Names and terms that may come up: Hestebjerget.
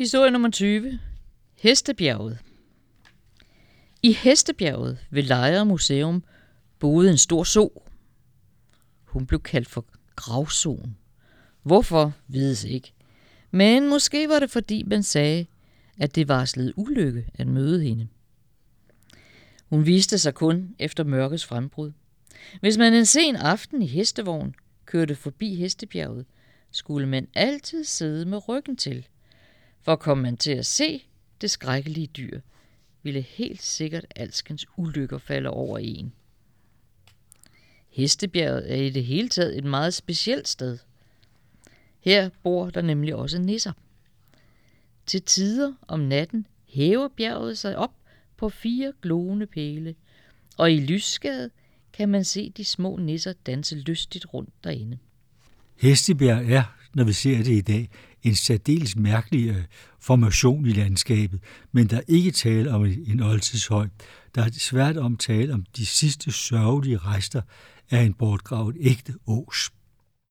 Historie nummer 20. Hestebjerget. I Hestebjerget ved Lejre Museum boede en stor so. Hun blev kaldt for gravsoen. Hvorfor vides ikke. Men måske var det fordi man sagde, at det varslede ulykke at møde hende. Hun viste sig kun efter mørkets frembrud. Hvis man en sen aften i hestevogn kørte forbi Hestebjerget, skulle man altid sidde med ryggen til. For kom man til at se det skrækkelige dyr, ville helt sikkert alskens ulykker falde over en. Hestebjerget er i det hele taget et meget specielt sted. Her bor der nemlig også nisser. Til tider om natten hæver bjerget sig op på 4 glående pæle, og i lysskade kan man se de små nisser danse lystigt rundt derinde. Hestebjerg er, når vi ser det i dag, en særdeles mærkelig formation i landskabet, men der er ikke tale om en oldtidshøj. Der er svært om tale om de sidste sørgelige rester af en bortgravet ægte ås.